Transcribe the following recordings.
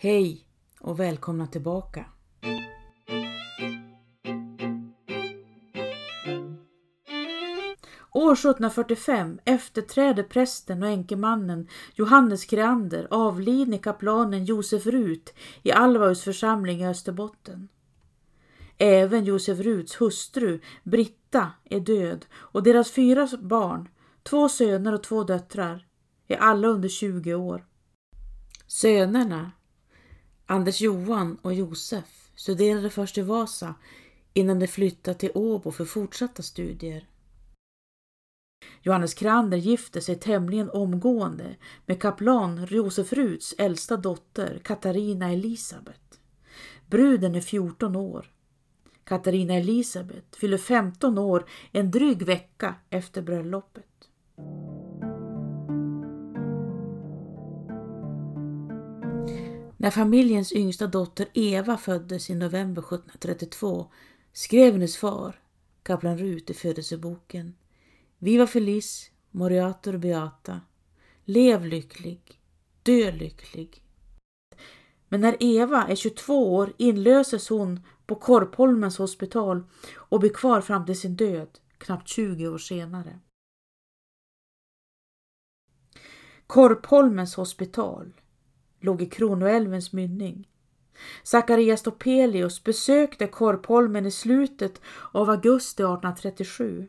Hej och välkomna tillbaka. År 1745 efterträder prästen och enkemannen Johannes Kriander avlidne kaplanen Josef Ruth i Alvaus församling i Österbotten. Även Josef Ruths hustru Britta är död och deras 4 barn, 2 söner och 2 döttrar, är alla under 20 år. Sönerna, Anders Johan och Josef, studerade först i Vasa innan de flyttade till Åbo för fortsatta studier. Johannes Kriander gifte sig tämligen omgående med kaplan Josef Ruths äldsta dotter Katarina Elisabeth. Bruden är 14 år. Katarina Elisabeth fyller 15 år en dryg vecka efter bröllopet. När familjens yngsta dotter Eva föddes i november 1732 skrev hennes far, kaplan Ruth, i födelseboken: Viva feliz, moriatur beata, lev lycklig, dö lycklig. Men när Eva är 22 år inlöses hon på Korpholmens hospital och blir kvar fram till sin död knappt 20 år senare. Korpholmens hospital låg i Kronoälvens mynning. Zacharias Topelius besökte Korpholmen i slutet av augusti 1837.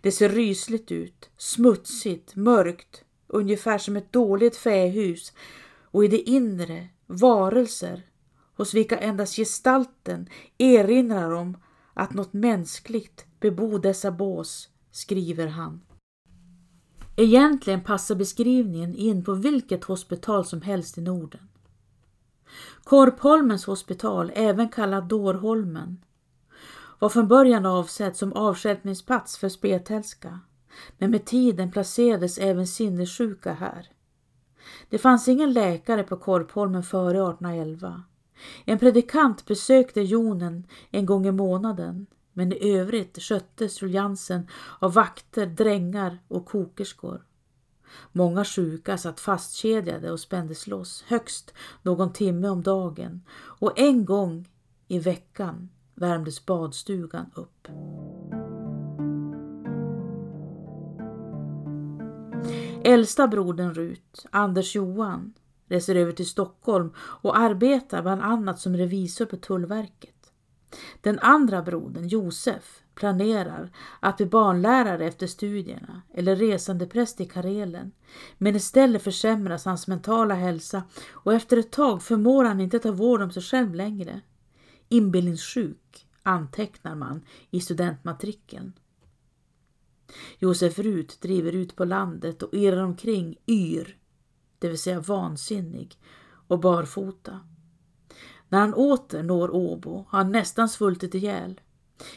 Det ser rysligt ut, smutsigt, mörkt, ungefär som ett dåligt fähus, och i det inre varelser hos vilka endast gestalten erinrar om att något mänskligt bebor dessa bås, skriver han. Egentligen passar beskrivningen in på vilket hospital som helst i Norden. Korpholmens hospital, även kallat Dårholmen, var från början avsett som avstjälpningsplats för spetälska, men med tiden placerades även sinnessjuka här. Det fanns ingen läkare på Korpholmen före 1811. En predikant besökte jonen en gång i månaden, men i övrigt sköttes ruljangsen av vakter, drängar och kokerskor. Många sjuka satt fastkedjade och spändes loss högst någon timme om dagen, och en gång i veckan värmdes badstugan upp. Äldsta brodern Ruth, Anders Johan, reser över till Stockholm och arbetar bland annat som revisor på Tullverket. Den andra brodern, Josef, planerar att bli barnlärare efter studierna eller resande präst i Karelen, men istället försämras hans mentala hälsa och efter ett tag förmår han inte ta vård om sig själv längre. Inbillningssjuk antecknar man i studentmatrikeln. Josef Ruth driver ut på landet och irrar omkring yr, det vill säga vansinnig, och barfota. När han åter når Åbo har han nästan svultit ihjäl.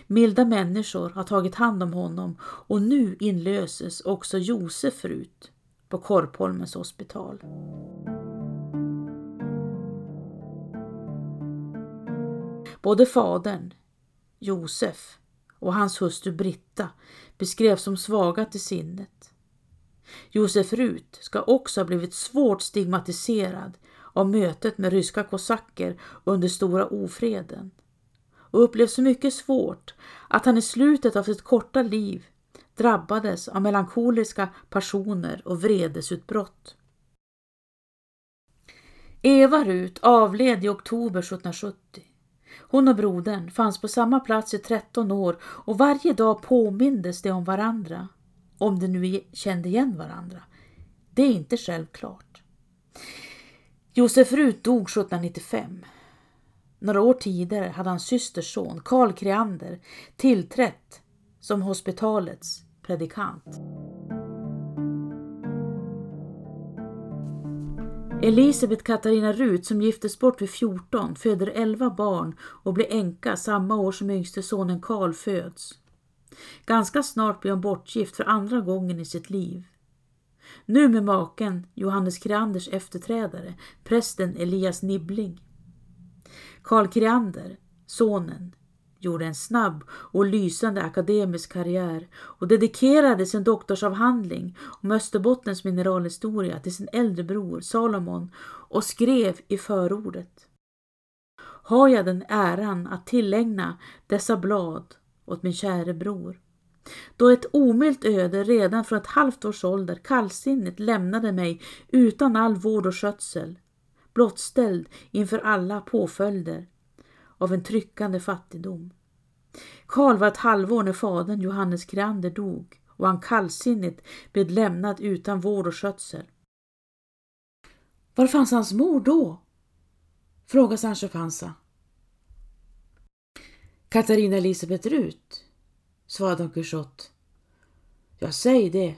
Milda människor har tagit hand om honom och nu inlöses också Josef Ruth på Korpholmens hospital. Både fadern, Josef, och hans hustru Britta beskrevs som svaga till sinnet. Josef Ruth ska också ha blivit svårt stigmatiserad av mötet med ryska kosacker under stora ofreden och upplevs så mycket svårt att han i slutet av sitt korta liv drabbades av melankoliska passioner och vredesutbrott. Eva Ruth avled i oktober 1770. Hon och brodern fanns på samma plats i 13 år och varje dag påmindes de om varandra, om de nu kände igen varandra. Det är inte självklart. Josef Ruth dog 1795. Några år tidigare hade hans systerson Karl Kriander tillträtt som hospitalets predikant. Elisabeth Katarina Ruth, som giftes bort vid 14, föder 11 barn och blir änka samma år som yngste sonen Karl föds. Ganska snart blir hon bortgift för andra gången i sitt liv. Nu med maken Johannes Krianders efterträdare, prästen Elias Nibling. Karl Kriander, sonen, gjorde en snabb och lysande akademisk karriär och dedikerade sin doktorsavhandling om Österbottens mineralhistoria till sin äldre bror Salomon och skrev i förordet: "Har jag den äran att tillägna dessa blad åt min käre bror, då ett omilt öde redan från ett halvt års ålder kallsinnigt lämnade mig utan all vård och skötsel, blottställd inför alla påföljder av en tryckande fattigdom. Karl var ett halvår när fadern Johannes Kriander dog och han kallsinnigt blev lämnad utan vård och skötsel." "Var fanns hans mor då?" frågar Sancho Panza. "Katarina Elisabeth Ruth", svarade Don Quixote. "Jag säger det."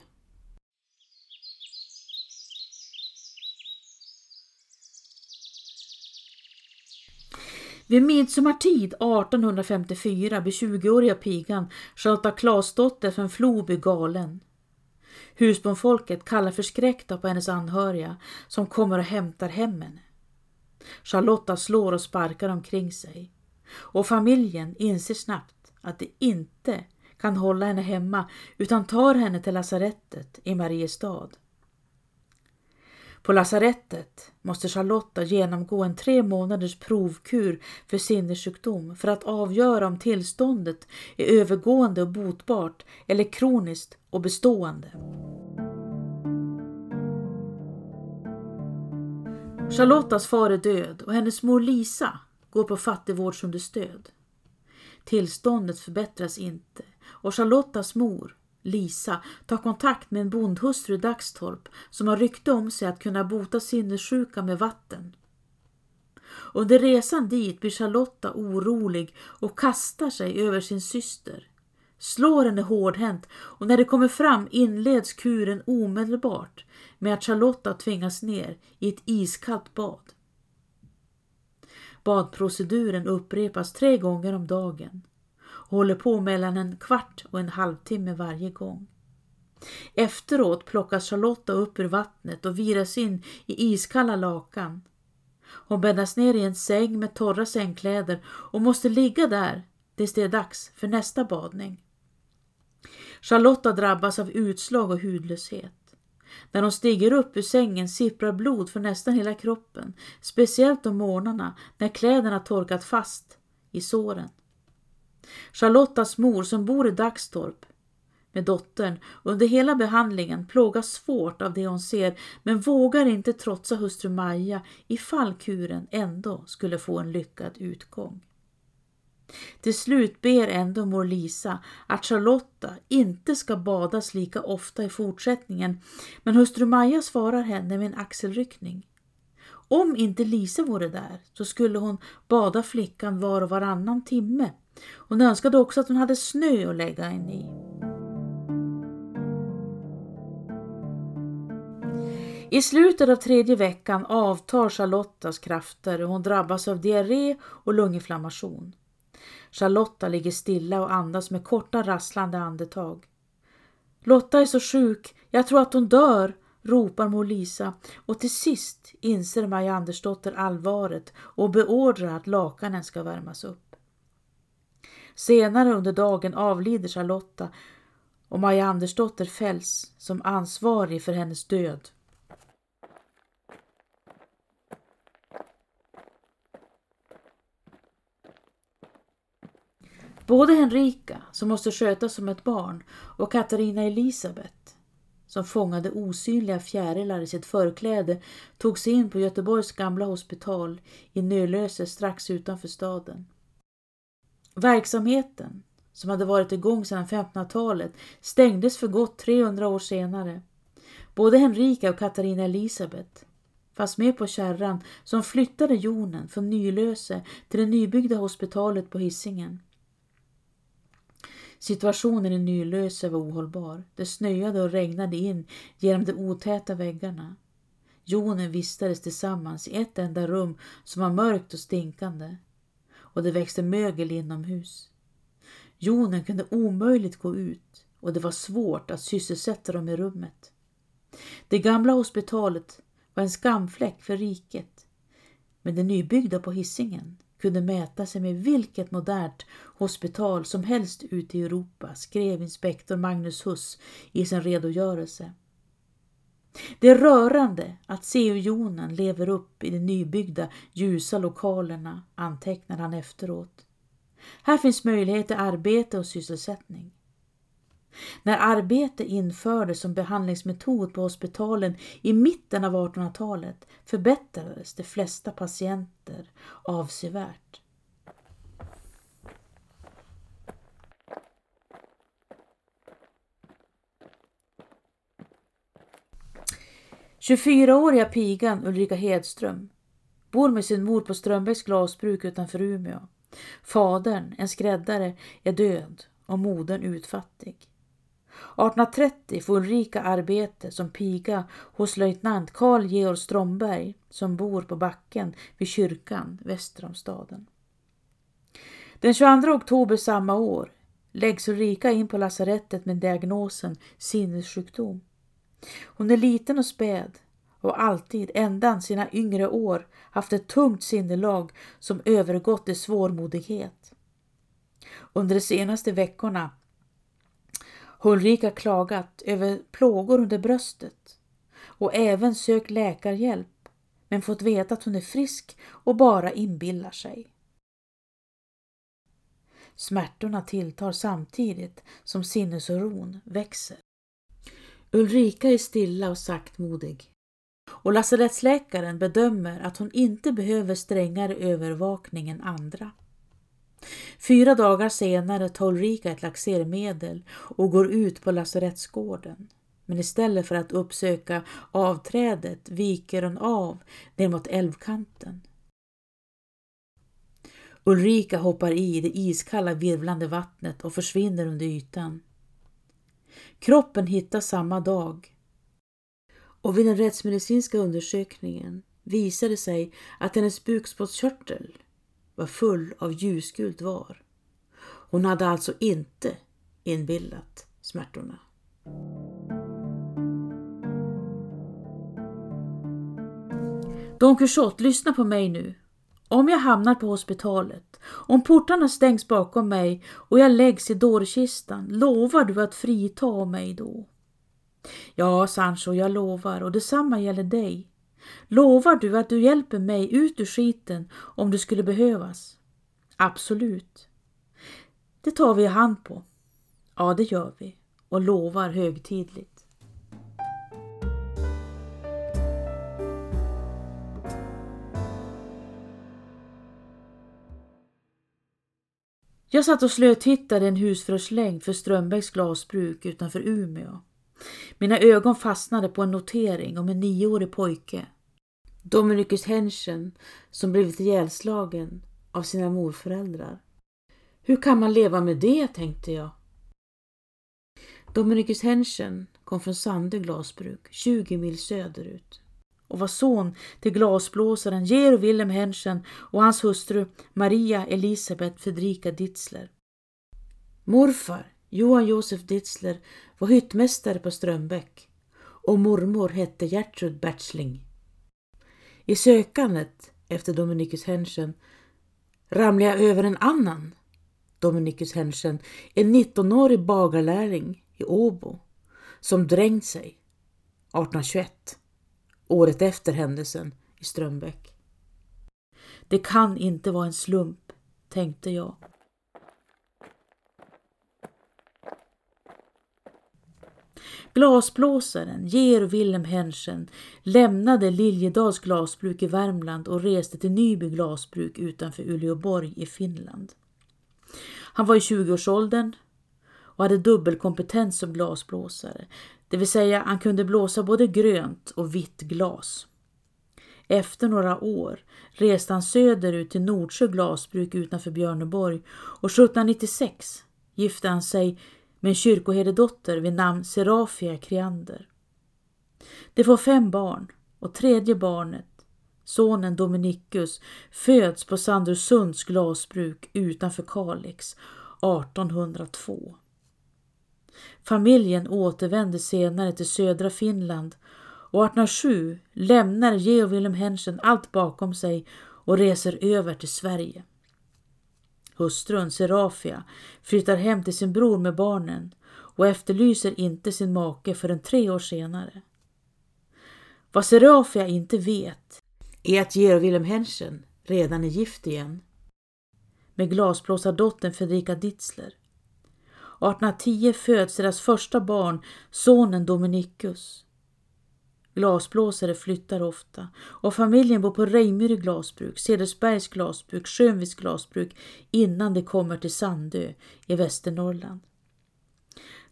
Vid midsommartid 1854 blir 20-åriga pigan Charlotta Klasdotter från Floby galen. Husbondfolket kallar förskräckta på hennes anhöriga som kommer och hämtar hemmen. Charlotta slår och sparkar omkring sig och familjen inser snabbt att det inte kan hålla henne hemma utan tar henne till lasarettet i Mariestad. På lasarettet måste Charlotta genomgå en 3 månaders provkur för sinnessjukdom för att avgöra om tillståndet är övergående och botbart eller kroniskt och bestående. Charlottas far är död och hennes mor Lisa går på fattigvårdsunderstöd. Tillståndet förbättras inte och Charlottas mor Lisa tar kontakt med en bondhustru i Dagstorp som har rykte om sig att kunna bota sinnessjuka med vatten. Under resan dit blir Charlotta orolig och kastar sig över sin syster. Slår henne hårdhänt och när det kommer fram inleds kuren omedelbart med att Charlotta tvingas ner i ett iskallt bad. Badproceduren upprepas 3 gånger om dagen. Håller på mellan 1/4 och 1,5 timme varje gång. Efteråt plockas Charlotta upp ur vattnet och viras in i iskalla lakan. Hon bäddas ner i en säng med torra sängkläder och måste ligga där tills det är dags för nästa badning. Charlotta drabbas av utslag och hudlöshet. När hon stiger upp ur sängen sipprar blod för nästan hela kroppen, speciellt om morgnarna när kläderna torkat fast i såren. Charlottas mor som bor i Dagstorp med dottern under hela behandlingen plågas svårt av det hon ser men vågar inte trotsa hustru Maja ifall kuren ändå skulle få en lyckad utgång. Till slut ber ändå mor Lisa att Charlotta inte ska badas lika ofta i fortsättningen men hustru Maja svarar henne med en axelryckning. Om inte Lisa vore där så skulle hon bada flickan var och varannan timme. Hon önskade också att hon hade snö att lägga henne i. I slutet av 3:e veckan avtar Charlottas krafter och hon drabbas av diarré och lunginflammation. Charlotta ligger stilla och andas med korta rasslande andetag. "Lotta är så sjuk, jag tror att hon dör", ropar mor Lisa och till sist inser Maja Andersdotter allvaret och beordrar att lakanen ska värmas upp. Senare under dagen avlider Charlotta och Maja Andersdotter fälls som ansvarig för hennes död. Både Henrika, som måste skötas som ett barn, och Katarina Elisabeth, som fångade osynliga fjärilar i sitt förkläde, tog sig in på Göteborgs gamla hospital i Nylöse strax utanför staden. Verksamheten, som hade varit igång sedan 1500-talet, stängdes för gott 300 år senare. Både Henrika och Katarina Elisabeth fanns med på kärran som flyttade jonen från Nylöse till det nybyggda hospitalet på Hisingen. Situationen i Nylöse var ohållbar. Det snöade och regnade in genom de otäta väggarna. Jonen vistades tillsammans i ett enda rum som var mörkt och stinkande. Och det växte mögel inomhus. Jonen kunde omöjligt gå ut och det var svårt att sysselsätta dem i rummet. Det gamla hospitalet var en skamfläck för riket, men det nybyggda på Hisingen kunde mäta sig med vilket modernt hospital som helst ute i Europa, skrev inspektor Magnus Huss i sin redogörelse. Det är rörande att se hur Jonan lever upp i de nybyggda ljusa lokalerna, antecknar han efteråt. Här finns möjlighet till arbete och sysselsättning. När arbete infördes som behandlingsmetod på hospitalen i mitten av 1800-talet förbättrades de flesta patienter avsevärt. Den 24-åriga pigan Ulrika Hedström bor med sin mor på Strömbergs glasbruk utanför Umeå. Fadern, en skräddare, är död och modern utfattig. 1830 får Ulrika arbete som piga hos löjtnant Karl Georg Strömberg som bor på backen vid kyrkan väster om staden. Den 22 oktober samma år läggs Ulrika in på lasarettet med diagnosen sinnessjukdom. Hon är liten och späd och alltid ändan sina yngre år haft ett tungt sinnelag som övergått i svårmodighet. Under de senaste veckorna har Ulrika klagat över plågor under bröstet och även sökt läkarhjälp men fått veta att hon är frisk och bara inbillar sig. Smärtorna tilltar samtidigt som sinnesoron växer. Ulrika är stilla och saktmodig och lasarettsläkaren bedömer att hon inte behöver strängare övervakning än andra. 4 dagar senare tar Ulrika ett laxermedel och går ut på lasarettsgården. Men istället för att uppsöka avträdet viker hon av ner mot älvkanten. Ulrika hoppar i det iskalla virvlande vattnet och försvinner under ytan. Kroppen hittas samma dag och vid den rättsmedicinska undersökningen visade sig att hennes bukspottkörtel var full av ljusgult var. Hon hade alltså inte inbillat smärtorna. Don Quixote, lyssna på mig nu. Om jag hamnar på hospitalet, om portarna stängs bakom mig och jag läggs i dårkistan, lovar du att frita mig då? Ja, Sancho, jag lovar och detsamma gäller dig. Lovar du att du hjälper mig ut ur skiten om det skulle behövas? Absolut. Det tar vi hand på. Ja, det gör vi och lovar högtidligt. Jag satt och slötittade en husförhörslängd för Strömbergs glasbruk utanför Umeå. Mina ögon fastnade på en notering om en 9-årig pojke, Dominicus Henschen, som blivit ihjälslagen av sina morföräldrar. Hur kan man leva med det, tänkte jag. Dominicus Henschen kom från Sandö glasbruk, 20 mil söderut, och var son till glasblåsaren Georg Wilhelm Henschen och hans hustru Maja Elisabeth Fredrika Ditzler. Morfar, Johan Josef Ditzler, var hyttmästare på Strömbäck och mormor hette Gertrud Bertsling. I sökandet efter Dominicus Henschen ramlade jag över en annan Dominicus Henschen, en 19-årig bagarlärling i Åbo, som drängt sig 1821. Året efter händelsen i Strömbäck. Det kan inte vara en slump, tänkte jag. Glasblåsaren Georg Wilhelm Henschen lämnade Liljedals glasbruk i Värmland och reste till Nyby glasbruk utanför Uleåborg i Finland. Han var i 20-årsåldern och hade dubbelkompetens som glasblåsare. Det vill säga han kunde blåsa både grönt och vitt glas. Efter några år reste han söderut till Nordsjö glasbruk utanför Björneborg och 1796 gifte han sig med en kyrkoherdedotter vid namn Zacharias Kriander. De får 5 barn och tredje barnet, sonen Dominicus, föds på Sandörsunds glasbruk utanför Kalix 1802. Familjen återvände senare till södra Finland och 1807 lämnar Georg Wilhelm Henschen allt bakom sig och reser över till Sverige. Hustrun Serafia flyttar hem till sin bror med barnen och efterlyser inte sin make förrän 3 år senare. Vad Serafia inte vet är att Georg Wilhelm Henschen redan är gift igen med glasblåsardottern Henrika Ditzler. 1810 föds deras första barn, sonen Dominicus. Glasblåsare flyttar ofta och familjen bor på Reimyr glasbruk, Sedersbergs glasbruk, Sjönviks glasbruk innan det kommer till Sandö i Västernorrland.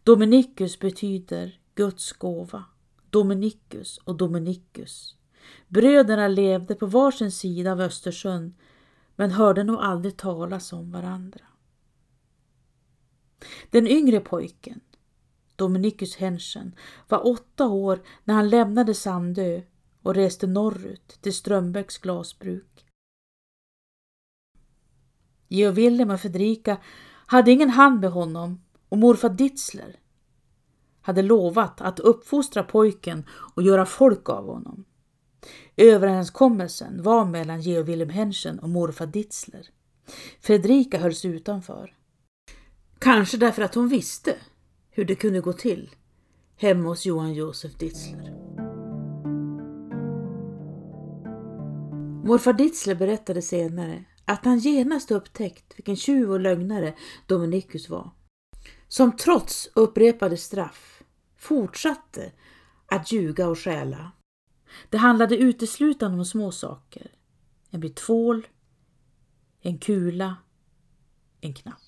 Dominicus betyder Guds gåva, Dominicus och Dominicus. Bröderna levde på varsin sida av Östersjön men hörde nog aldrig talas om varandra. Den yngre pojken, Dominicus Henschen, var 8 år när han lämnade Sandö och reste norrut till Strömbergs glasbruk. Georg Wilhelm och Henrika hade ingen hand med honom och morfar Ditzler hade lovat att uppfostra pojken och göra folk av honom. Överenskommelsen var mellan Georg Wilhelm Henschen och morfar Ditzler. Henrika hölls utanför. Kanske därför att hon visste hur det kunde gå till hemma hos Johan Josef Ditzler. Morfar Ditzler berättade senare att han genast upptäckt vilken tjuv och lögnare Dominicus var, som trots upprepade straff fortsatte att ljuga och stjäla. Det handlade uteslutande om små saker. En bit tvål, en kula, en knapp.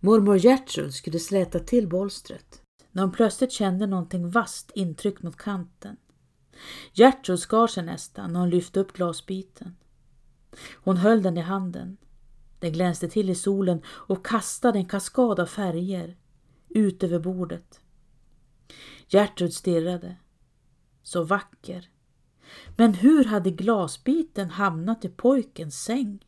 Mormor Gertrud skulle släta till bolstret när hon plötsligt kände någonting vasst intryckt mot kanten. Gertrud skar sig nästan när hon lyfte upp glasbiten. Hon höll den i handen. Den glänste till i solen och kastade en kaskad av färger ut över bordet. Gertrud stirrade. Så vacker. Men hur hade glasbiten hamnat i pojkens säng?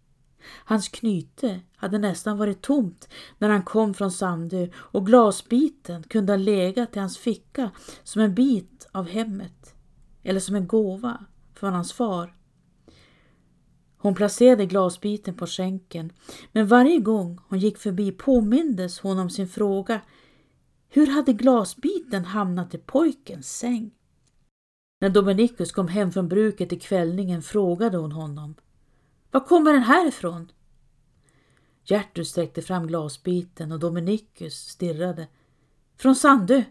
Hans knyte hade nästan varit tomt när han kom från Sandö och glasbiten kunde ha legat i hans ficka som en bit av hemmet eller som en gåva från hans far. Hon placerade glasbiten på skänken, men varje gång hon gick förbi påmindes hon om sin fråga: hur hade glasbiten hamnat i pojkens säng? När Dominicus kom hem från bruket i kvällningen frågade hon honom: var kommer den här ifrån? Gertrud sträckte fram glasbiten och Dominicus stirrade. Från Sandö,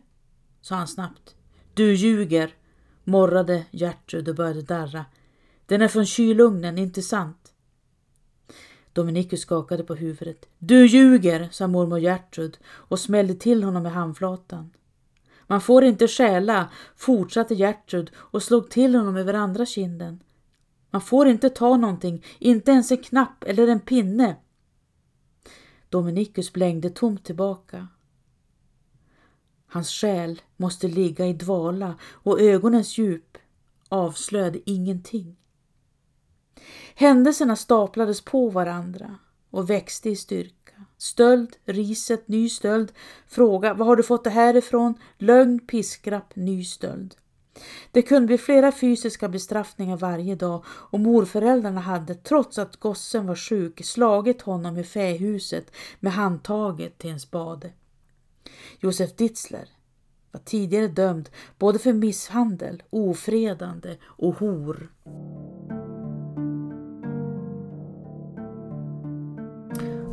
sa han snabbt. Du ljuger, morrade Gertrud och började darra. Den är från kylugnen, inte sant? Dominicus skakade på huvudet. Du ljuger, sa mormor Gertrud och smällde till honom med handflatan. Man får inte stjäla, fortsatte Gertrud och slog till honom över andra kinden. Man får inte ta någonting, inte ens en knapp eller en pinne. Dominicus blängde tomt tillbaka. Hans själ måste ligga i dvala och ögonens djup avslöjade ingenting. Händelserna staplades på varandra och växte i styrka. Stöld, riset, ny stöld, fråga, vad har du fått det här ifrån? Lögn, piskrapp, ny stöld. Det kunde bli flera fysiska bestraffningar varje dag och morföräldrarna hade, trots att gossen var sjuk, slagit honom i fähuset med handtaget till en spade. Josef Ditzler var tidigare dömd både för misshandel, ofredande och hor.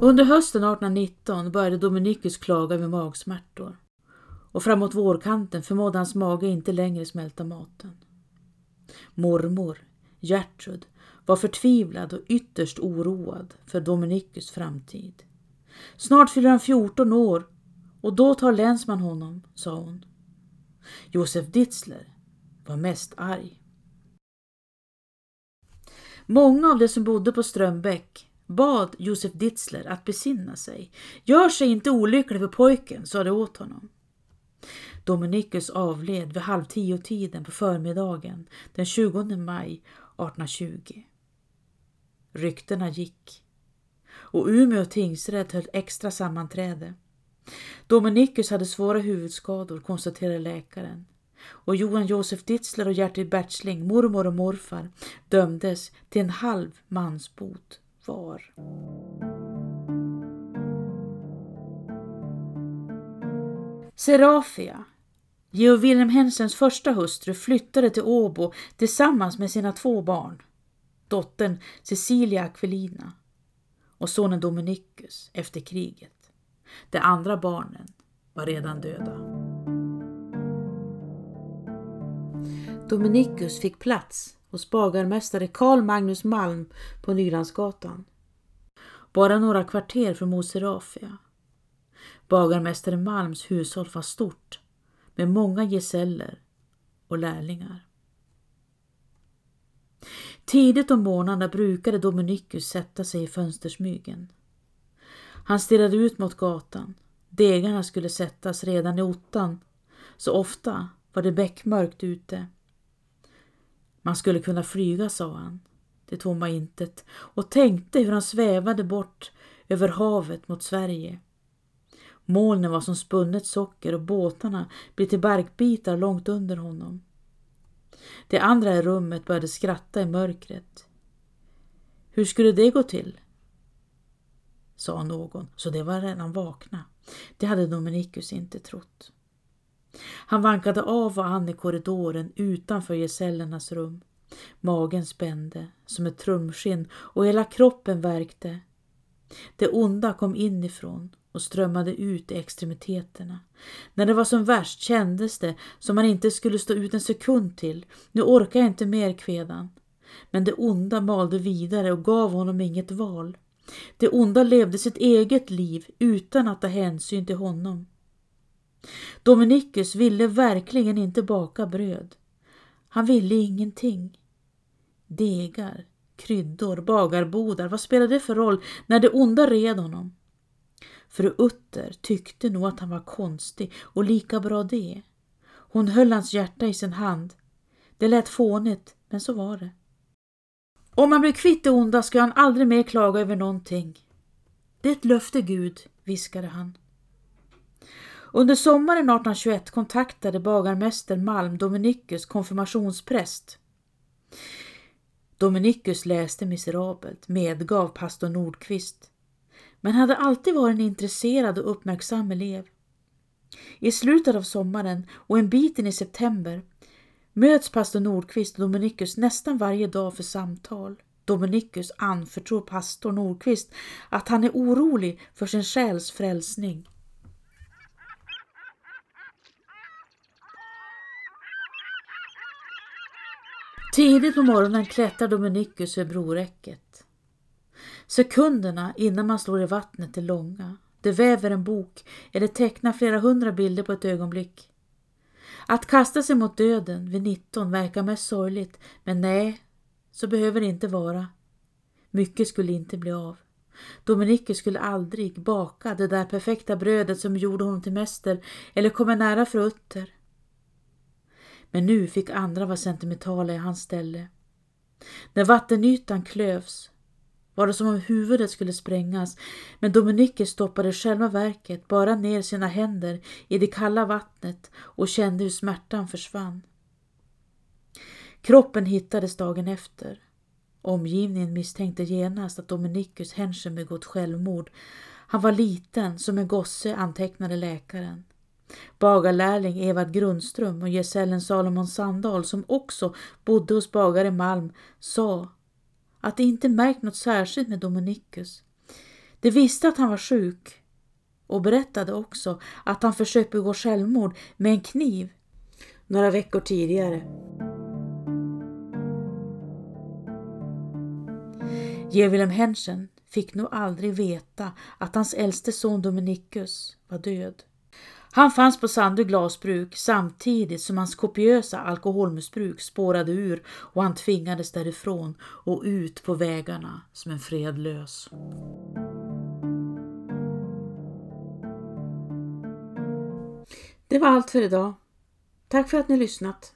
Under hösten 1819 började Dominicus klaga över magsmärtor. Och framåt vårkanten förmådde hans mage inte längre smälta maten. Mormor, Gertrud, var förtvivlad och ytterst oroad för Dominicus framtid. Snart fyller han 14 år och då tar länsman honom, sa hon. Josef Ditzler var mest arg. Många av de som bodde på Strömbäck bad Josef Ditzler att besinna sig. Gör sig inte olycklig för pojken, sa de åt honom. Dominicus avled vid 9:30 på förmiddagen den 20 maj 1820. Ryktena gick och Umeå tingsrätt höll extra sammanträde. Dominicus hade svåra huvudskador, konstaterade läkaren. och Johan Josef Ditzler och Gertrud Bertsling, mormor och morfar, dömdes till 1/2 mansbot var. Serafia, Georg Wilhelm Henschens första hustru, flyttade till Åbo tillsammans med sina 2 barn. Dottern Cecilia Aquilina och sonen Dominicus efter kriget. De andra barnen var redan döda. Dominicus fick plats hos bagarmästare Carl Magnus Malm på Nylandsgatan, bara några kvarter från Moserafia. Bagarmästare Malms hushåll var stort, med många gesäller och lärlingar. Tidigt om morgnarna brukade Dominicus sätta sig i fönstersmygen. Han stirrade ut mot gatan. Degarna skulle sättas redan i ottan, så ofta var det bäckmörkt ute. Man skulle kunna flyga, sa han, det tomma intet, och tänkte hur han svävade bort över havet mot Sverige. Molnen var som spunnet socker och båtarna blev till barkbitar långt under honom. Det andra i rummet började skratta i mörkret. Hur skulle det gå till? Sa någon, så det var redan vakna. Det hade Dominicus inte trott. Han vankade av och an i korridoren utanför gesellernas rum. Magen spände som ett trumskinn och hela kroppen värkte. Det onda kom inifrån och strömmade ut i extremiteterna. När det var som värst kändes det som man inte skulle stå ut en sekund till. Nu orkar jag inte mer, kvedan. Men det onda malde vidare och gav honom inget val. Det onda levde sitt eget liv utan att ta hänsyn till honom. Dominicus ville verkligen inte baka bröd. Han ville ingenting. Degar, kryddor, bagarbodar, vad spelade det för roll när det onda red honom? Fru Utter tyckte nog att han var konstig och lika bra det. Hon höll hans hjärta i sin hand. Det lät fånigt, men så var det. Om man blir kvitt det onda ska han aldrig mer klaga över någonting. Det är ett löfte Gud, viskade han. Under sommaren 1821 kontaktade bagarmäster Malm Dominicus konfirmationspräst. Dominicus läste miserabelt, medgav pastor Nordqvist, men hade alltid varit en intresserad och uppmärksam elev. I slutet av sommaren och en bit in i september möts pastor Nordqvist och Dominicus nästan varje dag för samtal. Dominicus anförtror pastor Nordqvist att han är orolig för sin själs frälsning. Tidigt på morgonen klättrar Dominicus över broräcket. Sekunderna innan man slår i vattnet är långa. Det väver en bok eller tecknar flera hundra bilder på ett ögonblick. Att kasta sig mot döden vid 19 verkar mest sorgligt, men nej, så behöver det inte vara. Mycket skulle inte bli av. Dominicus skulle aldrig baka det där perfekta brödet som gjorde honom till mäster eller komma nära fru Utter. Men nu fick andra vara sentimentala i hans ställe. När vattenytan klövs var det som om huvudet skulle sprängas, men Dominicus stoppade själva verket bara ner sina händer i det kalla vattnet och kände hur smärtan försvann. Kroppen hittades dagen efter. Omgivningen misstänkte genast att Dominicus Henschen begått självmord. Han var liten som en gosse, antecknade läkaren. Bagarlärling Eva Grundström och gesällen Salomon Sandahl, som också bodde hos bagare Malm, sa att det inte märkt något särskilt med Dominicus. De visste att han var sjuk och berättade också att han försökt begå självmord med en kniv några veckor tidigare. Georg Wilhelm Henschen fick nog aldrig veta att hans äldste son Dominicus var död. Han fanns på Sandö glasbruk samtidigt som hans kopiösa alkoholmissbruk spårade ur och han tvingades därifrån och ut på vägarna som en fredlös. Det var allt för idag. Tack för att ni lyssnat.